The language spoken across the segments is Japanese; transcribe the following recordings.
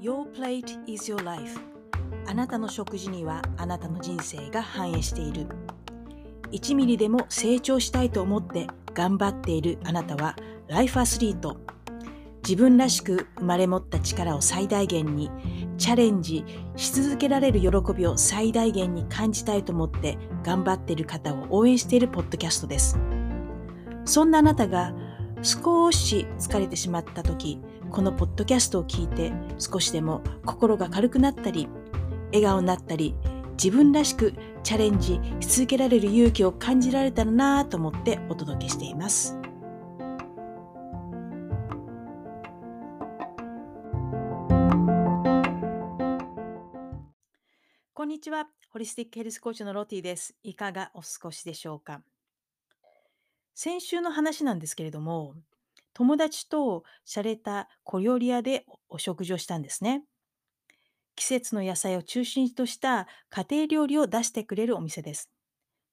Your plate is your life. あなたの食事にはあなたの人生が反映している。1ミリでも成長したいと思って頑張っているあなたはライフアスリート。自分らしく生まれ持った力を最大限にチャレンジし続けられる喜びを最大限に感じたいと思って頑張っている方を応援しているポッドキャストです。そんなあなたが少し疲れてしまった時、このポッドキャストを聞いて少しでも心が軽くなったり笑顔になったり、自分らしくチャレンジし続けられる勇気を感じられたらなと思ってお届けしています。こんにちは、ホリスティックヘルスコーチのロティです。いかがお過ごしでしょうか。先週の話なんですけれども、友達と洒落た小料理屋でお食事をしたんですね。季節の野菜を中心とした家庭料理を出してくれるお店です。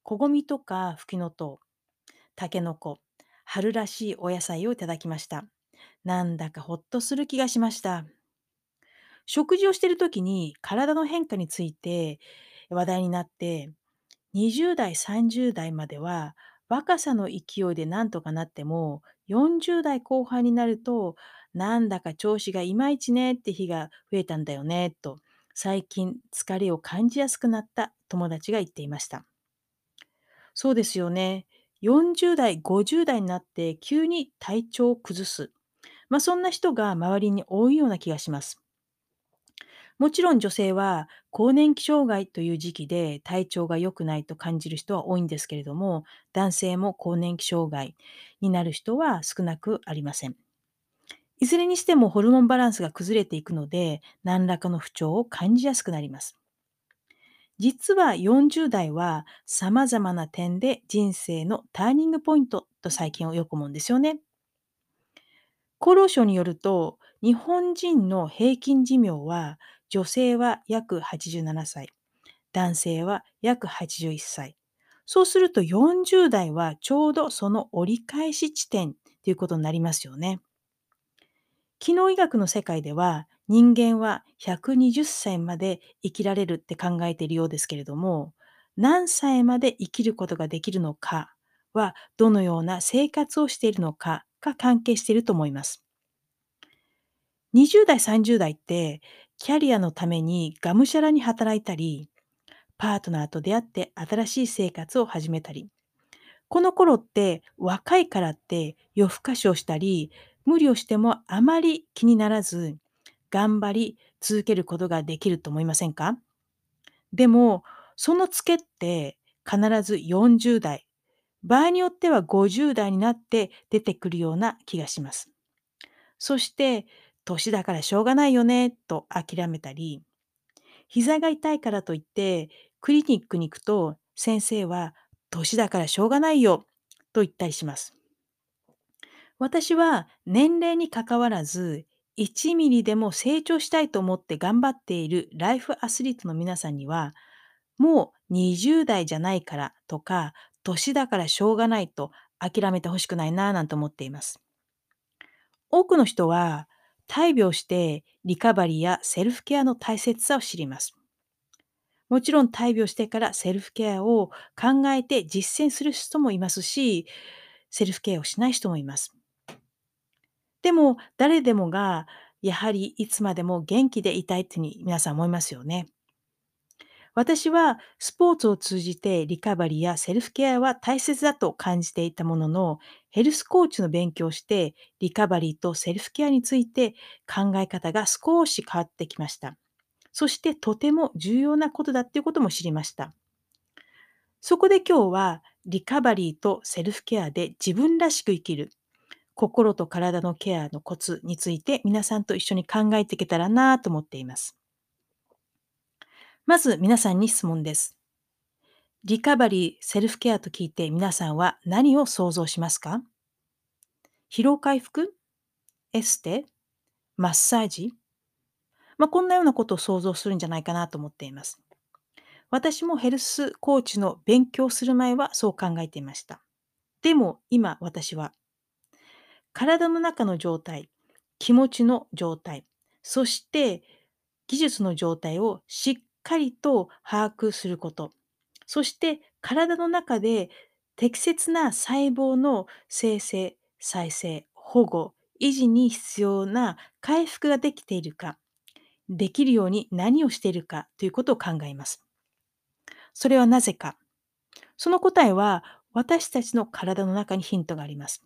こごみとかフキノトウ、タケノコ、春らしいお野菜をいただきました。なんだかほっとする気がしました。食事をしているときに体の変化について話題になって、20代、30代までは若さの勢いでなんとかなっても、40代後半になるとなんだか調子がいまいちねって日が増えたんだよねと、最近疲れを感じやすくなった友達が言っていました。そうですよね。40代、50代になって急に体調を崩す。そんな人が周りに多いような気がします。もちろん女性は更年期障害という時期で体調が良くないと感じる人は多いんですけれども、男性も更年期障害になる人は少なくありません。いずれにしてもホルモンバランスが崩れていくので、何らかの不調を感じやすくなります。実は40代は様々な点で人生のターニングポイントと最近をよく思うんですよね。厚労省によると、日本人の平均寿命は女性は約87歳、男性は約81歳。そうすると40代はちょうどその折り返し地点ということになりますよね。機能医学の世界では人間は120歳まで生きられるって考えているようですけれども、何歳まで生きることができるのかはどのような生活をしているのかが関係していると思います。20代、30代ってキャリアのためにがむしゃらに働いたり、パートナーと出会って新しい生活を始めたり、この頃って若いからって夜更かしをしたり、無理をしてもあまり気にならず、頑張り続けることができると思いませんか？でも、そのツケって必ず40代、場合によっては50代になって出てくるような気がします。そして、年だからしょうがないよねと諦めたり、膝が痛いからといってクリニックに行くと先生は年だからしょうがないよと言ったりします。私は年齢にかかわらず1ミリでも成長したいと思って頑張っているライフアスリートの皆さんには、もう20代じゃないからとか年だからしょうがないと諦めてほしくないなぁなんて思っています。多くの人は大病してリカバリーやセルフケアの大切さを知ります。もちろん大病してからセルフケアを考えて実践する人もいますし、セルフケアをしない人もいます。でも誰でもがやはりいつまでも元気でいたいって皆さん思いますよね。私はスポーツを通じてリカバリーやセルフケアは大切だと感じていたものの、ヘルスコーチの勉強をしてリカバリーとセルフケアについて考え方が少し変わってきました。そしてとても重要なことだということも知りました。そこで今日はリカバリーとセルフケアで自分らしく生きる心と体のケアのコツについて皆さんと一緒に考えていけたらなと思っています。まず皆さんに質問です。リカバリー、セルフケアと聞いて皆さんは何を想像しますか？疲労回復？エステ？マッサージ？こんなようなことを想像するんじゃないかなと思っています。私もヘルスコーチの勉強する前はそう考えていました。でも今私は、体の中の状態、気持ちの状態、そして技術の状態をしっかりと把握すること、そして体の中で適切な細胞の生成、再生、保護、維持に必要な回復ができているか、できるように何をしているかということを考えます。それはなぜか。その答えは私たちの体の中にヒントがあります。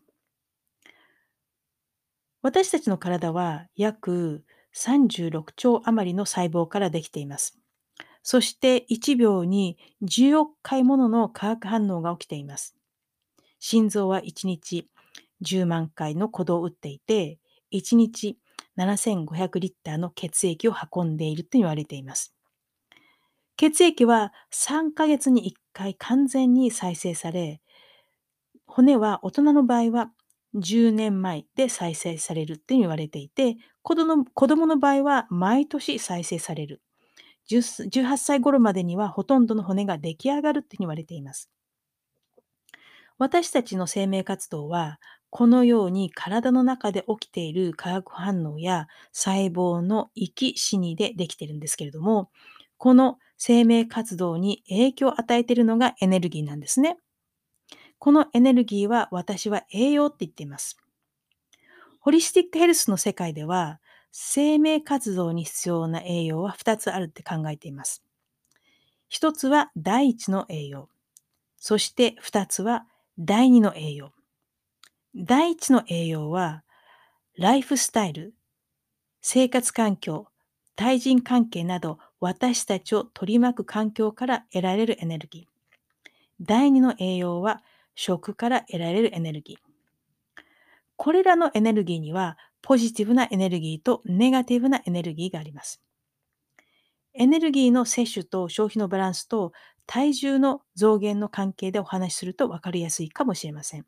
私たちの体は約36兆余りの細胞からできています。そして1秒に10億回ものの化学反応が起きています。心臓は1日10万回の鼓動を打っていて、1日7500リッターの血液を運んでいると言われています。血液は3ヶ月に1回完全に再生され、骨は大人の場合は10年前で再生されると言われていて、子供の場合は毎年再生される。18歳頃までにはほとんどの骨が出来上がると言われています。私たちの生命活動は、このように体の中で起きている化学反応や細胞の生き死にでできているんですけれども、この生命活動に影響を与えているのがエネルギーなんですね。このエネルギーは私は栄養って言っています。ホリスティックヘルスの世界では、生命活動に必要な栄養は2つあるって考えています。1つは第一の栄養、そして2つは第二の栄養。第一の栄養は、ライフスタイル、生活環境、対人関係など、私たちを取り巻く環境から得られるエネルギー。第二の栄養は、食から得られるエネルギー。これらのエネルギーには、ポジティブなエネルギーとネガティブなエネルギーがあります。エネルギーの摂取と消費のバランスと体重の増減の関係でお話しすると分かりやすいかもしれません。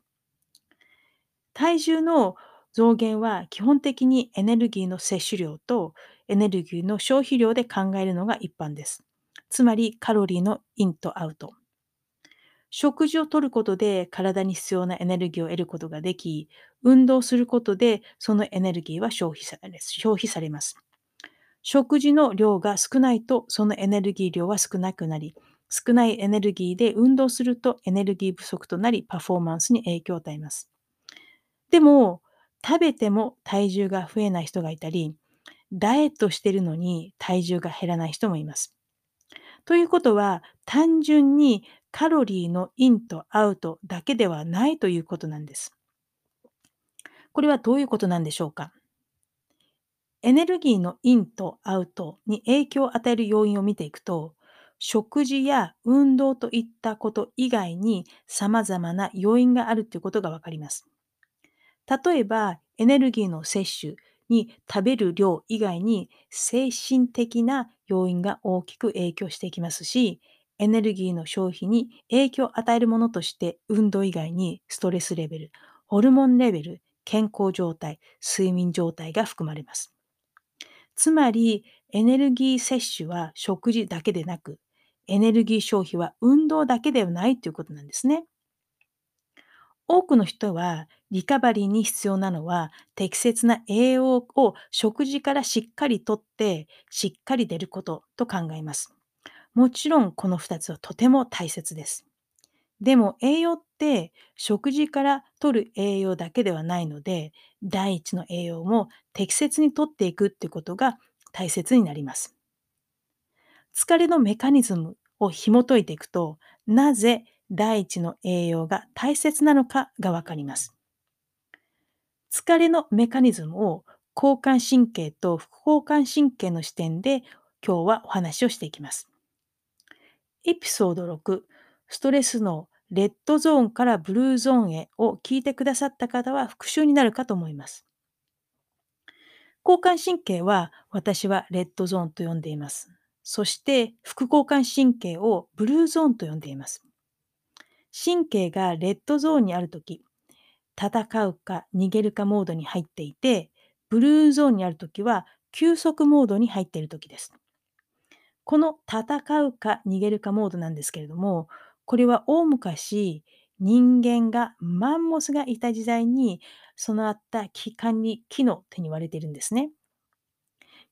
体重の増減は基本的にエネルギーの摂取量とエネルギーの消費量で考えるのが一般です。つまりカロリーのインとアウト。食事をとることで体に必要なエネルギーを得ることができ、運動することでそのエネルギーは消費されます。食事の量が少ないとそのエネルギー量は少なくなり、少ないエネルギーで運動するとエネルギー不足となりパフォーマンスに影響を与えます。でも、食べても体重が増えない人がいたり、ダイエットしているのに体重が減らない人もいます。ということは、単純にカロリーのインとアウトだけではないということなんです。これはどういうことなんでしょうか。エネルギーのインとアウトに影響を与える要因を見ていくと、食事や運動といったこと以外に様々な要因があるということがわかります。例えば、エネルギーの摂取に食べる量以外に精神的な要因が大きく影響していきますし、エネルギーの消費に影響を与えるものとして、運動以外にストレスレベル、ホルモンレベル、健康状態、睡眠状態が含まれます。つまり、エネルギー摂取は食事だけでなく、エネルギー消費は運動だけではないということなんですね。多くの人はリカバリーに必要なのは適切な栄養を食事からしっかりとってしっかり出ることと考えます。もちろんこの2つはとても大切です。でも栄養って食事から取る栄養だけではないので、第一の栄養も適切にとっていくってことが大切になります。疲れのメカニズムを紐解いていくと、なぜ第一の栄養が大切なのかがわかります。疲れのメカニズムを交感神経と副交感神経の視点で今日はお話をしていきます。エピソード6、ストレスのレッドゾーンからブルーゾーンへを聞いてくださった方は復習になるかと思います。交感神経は私はレッドゾーンと呼んでいます。そして副交感神経をブルーゾーンと呼んでいます。神経がレッドゾーンにあるとき、戦うか逃げるかモードに入っていて、ブルーゾーンにあるときは休息モードに入っているときです。この戦うか逃げるかモードなんですけれども、これは大昔、人間がマンモスがいた時代に備わった木の手に言われているんですね。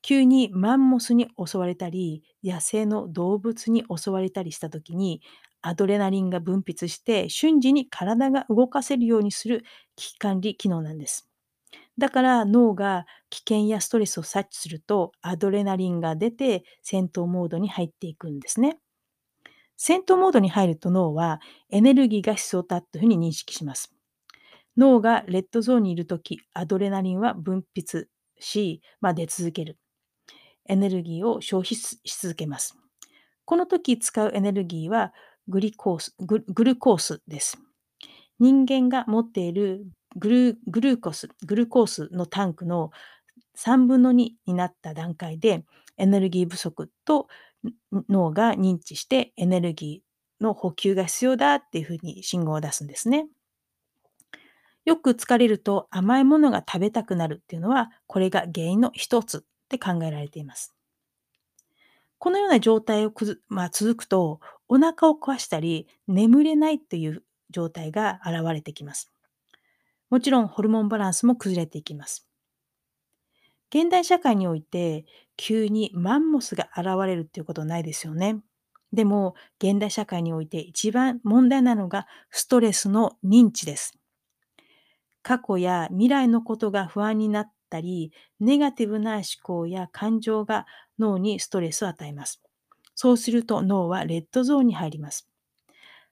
急にマンモスに襲われたり、野生の動物に襲われたりした時に、アドレナリンが分泌して瞬時に体が動かせるようにする危機管理機能なんです。だから脳が危険やストレスを察知すると、アドレナリンが出て戦闘モードに入っていくんですね。戦闘モードに入ると、脳はエネルギーが必要だというふうに認識します。脳がレッドゾーンにいるとき、アドレナリンは分泌し、出続ける。エネルギーを消費し続けます。この時使うエネルギーはグルコースです。人間が持っているグルコースのタンクの3分の2になった段階で、エネルギー不足と脳が認知してエネルギーの補給が必要だっていうふうに信号を出すんですね。よく疲れると甘いものが食べたくなるっていうのは、これが原因の一つって考えられています。このような状態を続くと、お腹を壊したり眠れないという状態が現れてきます。もちろんホルモンバランスも崩れていきます。現代社会において急にマンモスが現れるっていうことないですよね。でも現代社会において一番問題なのがストレスの認知です。過去や未来のことが不安になったり、ネガティブな思考や感情が脳にストレスを与えます。そうすると脳はレッドゾーンに入ります。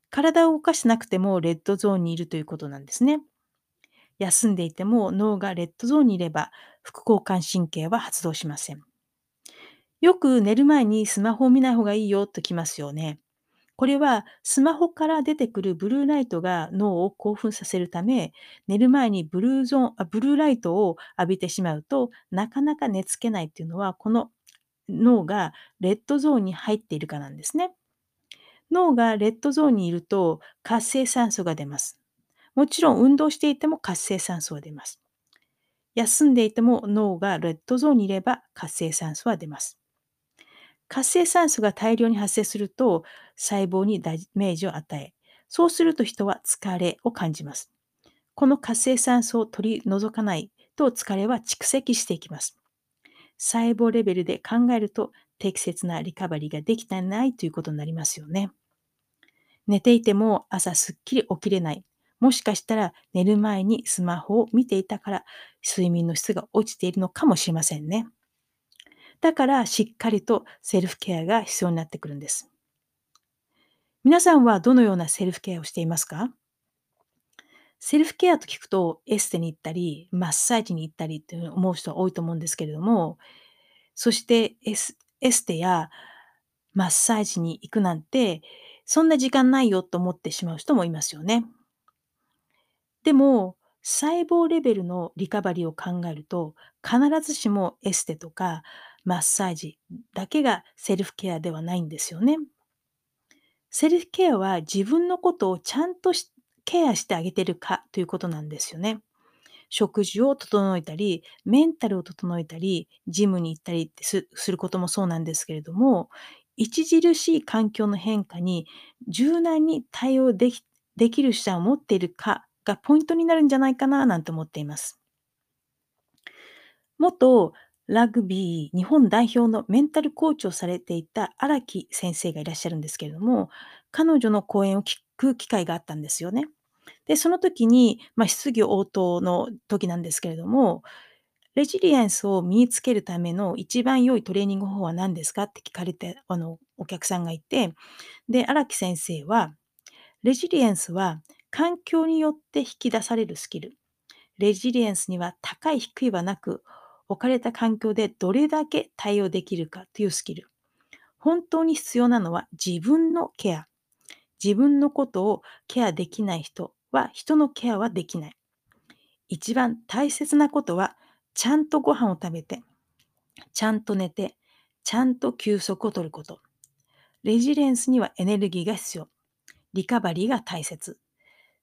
体を動かしてなくてもレッドゾーンにいるということなんですね。休んでいても脳がレッドゾーンにいれば副交感神経は発動しません。よく寝る前にスマホを見ない方がいいよときますよね。これはスマホから出てくるブルーライトが脳を興奮させるため、寝る前にブルーライトを浴びてしまうと、なかなか寝つけないっていうのは、この脳がレッドゾーンに入っているからなんですね。脳がレッドゾーンにいると活性酸素が出ます。もちろん運動していても活性酸素は出ます。休んでいても脳がレッドゾーンにいれば活性酸素は出ます。活性酸素が大量に発生すると細胞にダメージを与え、そうすると人は疲れを感じます。この活性酸素を取り除かないと疲れは蓄積していきます。細胞レベルで考えると適切なリカバリーができていないということになりますよね。寝ていても朝すっきり起きれない。もしかしたら寝る前にスマホを見ていたから睡眠の質が落ちているのかもしれませんね。だからしっかりとセルフケアが必要になってくるんです。皆さんはどのようなセルフケアをしていますか？セルフケアと聞くとエステに行ったりマッサージに行ったりって思う人は多いと思うんですけれども、そしてエステやマッサージに行くなんてそんな時間ないよと思ってしまう人もいますよね。でも細胞レベルのリカバリーを考えると、必ずしもエステとかマッサージだけがセルフケアではないんですよね。セルフケアは自分のことをちゃんとケアしてあげてるかということなんですよね。食事を整えたり、メンタルを整えたり、ジムに行ったりってすることもそうなんですけれども、著しい環境の変化に柔軟に対応できる手段を持っているかがポイントになるんじゃないかななんて思っています。元ラグビー日本代表のメンタルコーチをされていた荒木先生がいらっしゃるんですけれども、彼女の講演を聞く機会があったんですよね。で、その時に、質疑応答の時なんですけれども、レジリエンスを身につけるための一番良いトレーニング方法は何ですかって聞かれて、お客さんがいて、で、荒木先生は、レジリエンスは環境によって引き出されるスキル。レジリエンスには高い低いはなく、置かれた環境でどれだけ対応できるかというスキル。本当に必要なのは自分のケア。自分のことをケアできない人は人のケアはできない。一番大切なことは、ちゃんとご飯を食べて、ちゃんと寝て、ちゃんと休息をとること。レジリエンスにはエネルギーが必要。リカバリーが大切。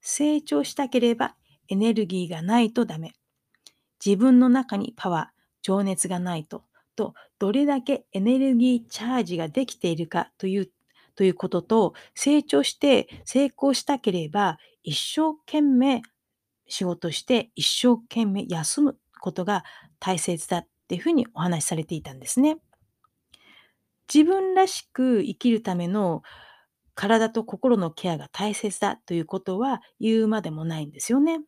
成長したければエネルギーがないとダメ。自分の中にパワー、情熱がないととどれだけエネルギーチャージができているかということと、成長して成功したければ一生懸命仕事して一生懸命休むことが大切だっていうふうにお話しされていたんですね。自分らしく生きるための体と心のケアが大切だということは言うまでもないんですよね。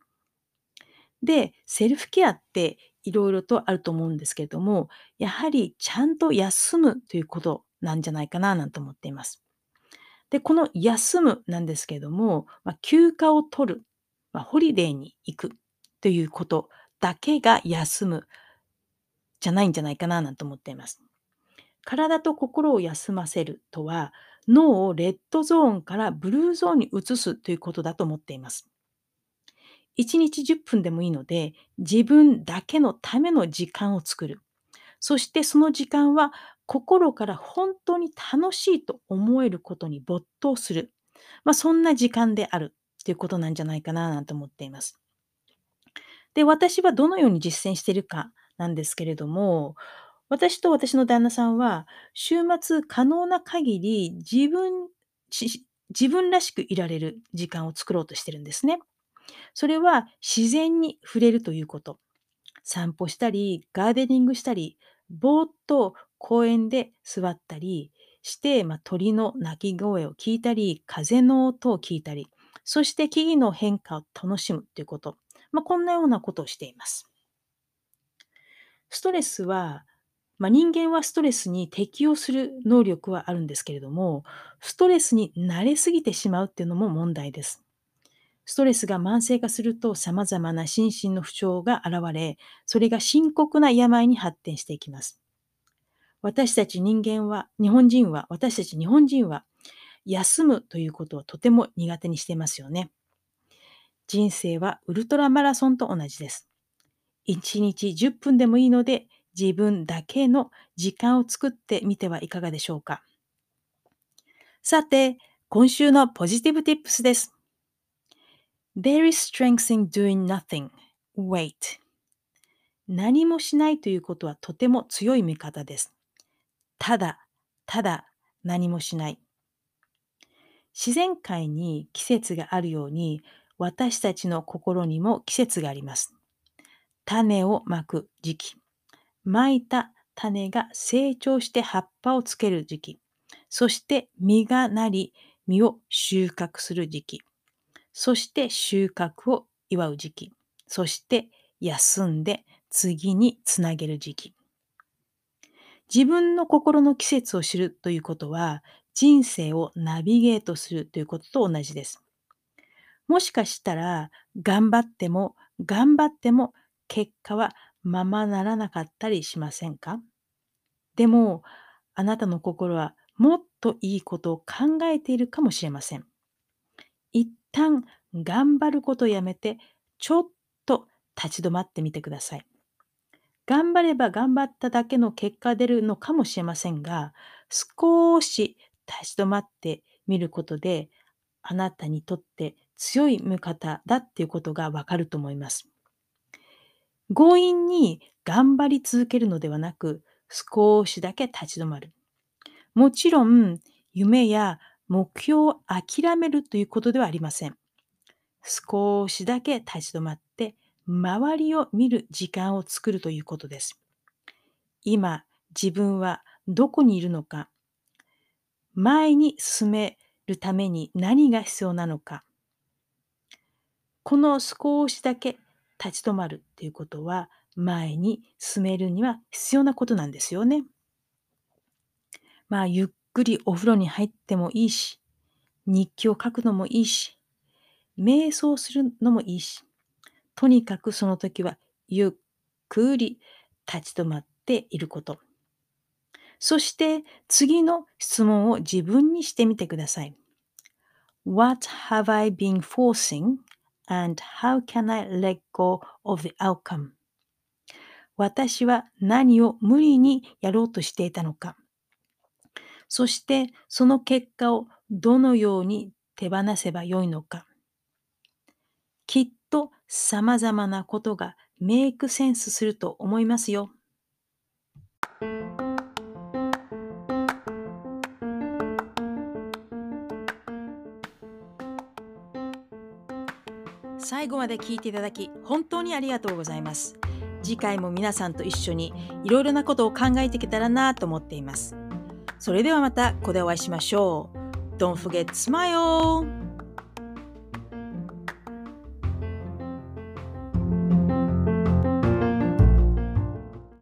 で、セルフケアっていろいろとあると思うんですけれども、やはりちゃんと休むということなんじゃないかななんて思っています。で、この休むなんですけれども、休暇を取る、ホリデーに行くということだけが休むじゃないんじゃないかななんて思っています。体と心を休ませるとは、脳をレッドゾーンからブルーゾーンに移すということだと思っています。1日10分でもいいので、自分だけのための時間を作る。そしてその時間は心から本当に楽しいと思えることに没頭する。そんな時間であるということなんじゃないかななんて思っています。で、私はどのように実践しているかなんですけれども、私と私の旦那さんは、週末可能な限り自分らしくいられる時間を作ろうとしてるんですね。それは自然に触れるということ。散歩したり、ガーデニングしたり、ぼーっと公園で座ったりして、鳥の鳴き声を聞いたり、風の音を聞いたり、そして木々の変化を楽しむということ。こんなようなことをしています。ストレスは、人間はストレスに適応する能力はあるんですけれども、ストレスに慣れすぎてしまうっていうのも問題です。ストレスが慢性化すると様々な心身の不調が現れ、それが深刻な病に発展していきます。私たち日本人は休むということをとても苦手にしていますよね。人生はウルトラマラソンと同じです。1日10分でもいいので、自分だけの時間を作ってみてはいかがでしょうか。さて、今週のポジティブティップスです。There is strength in doing nothing. Wait. 何もしないということはとても強い見方です。ただ何もしない。自然界に季節があるように、私たちの心にも季節があります。種をまく時期。蒔いた種が成長して葉っぱをつける時期、そして実がなり実を収穫する時期、そして収穫を祝う時期、そして休んで次につなげる時期。自分の心の季節を知るということは、人生をナビゲートするということと同じです。もしかしたら頑張っても結果はままならなかったりしませんか？でも、あなたの心はもっといいことを考えているかもしれません。一旦頑張ることをやめて、ちょっと立ち止まってみてください。頑張れば頑張っただけの結果が出るのかもしれませんが、少し立ち止まってみることで、あなたにとって強い味方だっていうことがわかると思います。強引に頑張り続けるのではなく、少しだけ立ち止まる。もちろん、夢や目標を諦めるということではありません。少しだけ立ち止まって、周りを見る時間を作るということです。今、自分はどこにいるのか、前に進めるために何が必要なのか。この少しだけ立ち止まるということは、前に進めるには必要なことなんですよね。ゆっくりお風呂に入ってもいいし、日記を書くのもいいし、瞑想するのもいいし、とにかくその時はゆっくり立ち止まっていること。そして次の質問を自分にしてみてください。What have I been forcing?And how can I let go of the outcome? 私は何を無理にやろうとしていたのか。そしてその結果をどのように手放せばよいのか。きっと様々なことがメイクセンスすると思いますよ。最後まで聞いていただき本当にありがとうございます。次回も皆さんと一緒にいろいろなことを考えていけたらなと思っています。それではまたここでお会いしましょう。Don't forget to smile!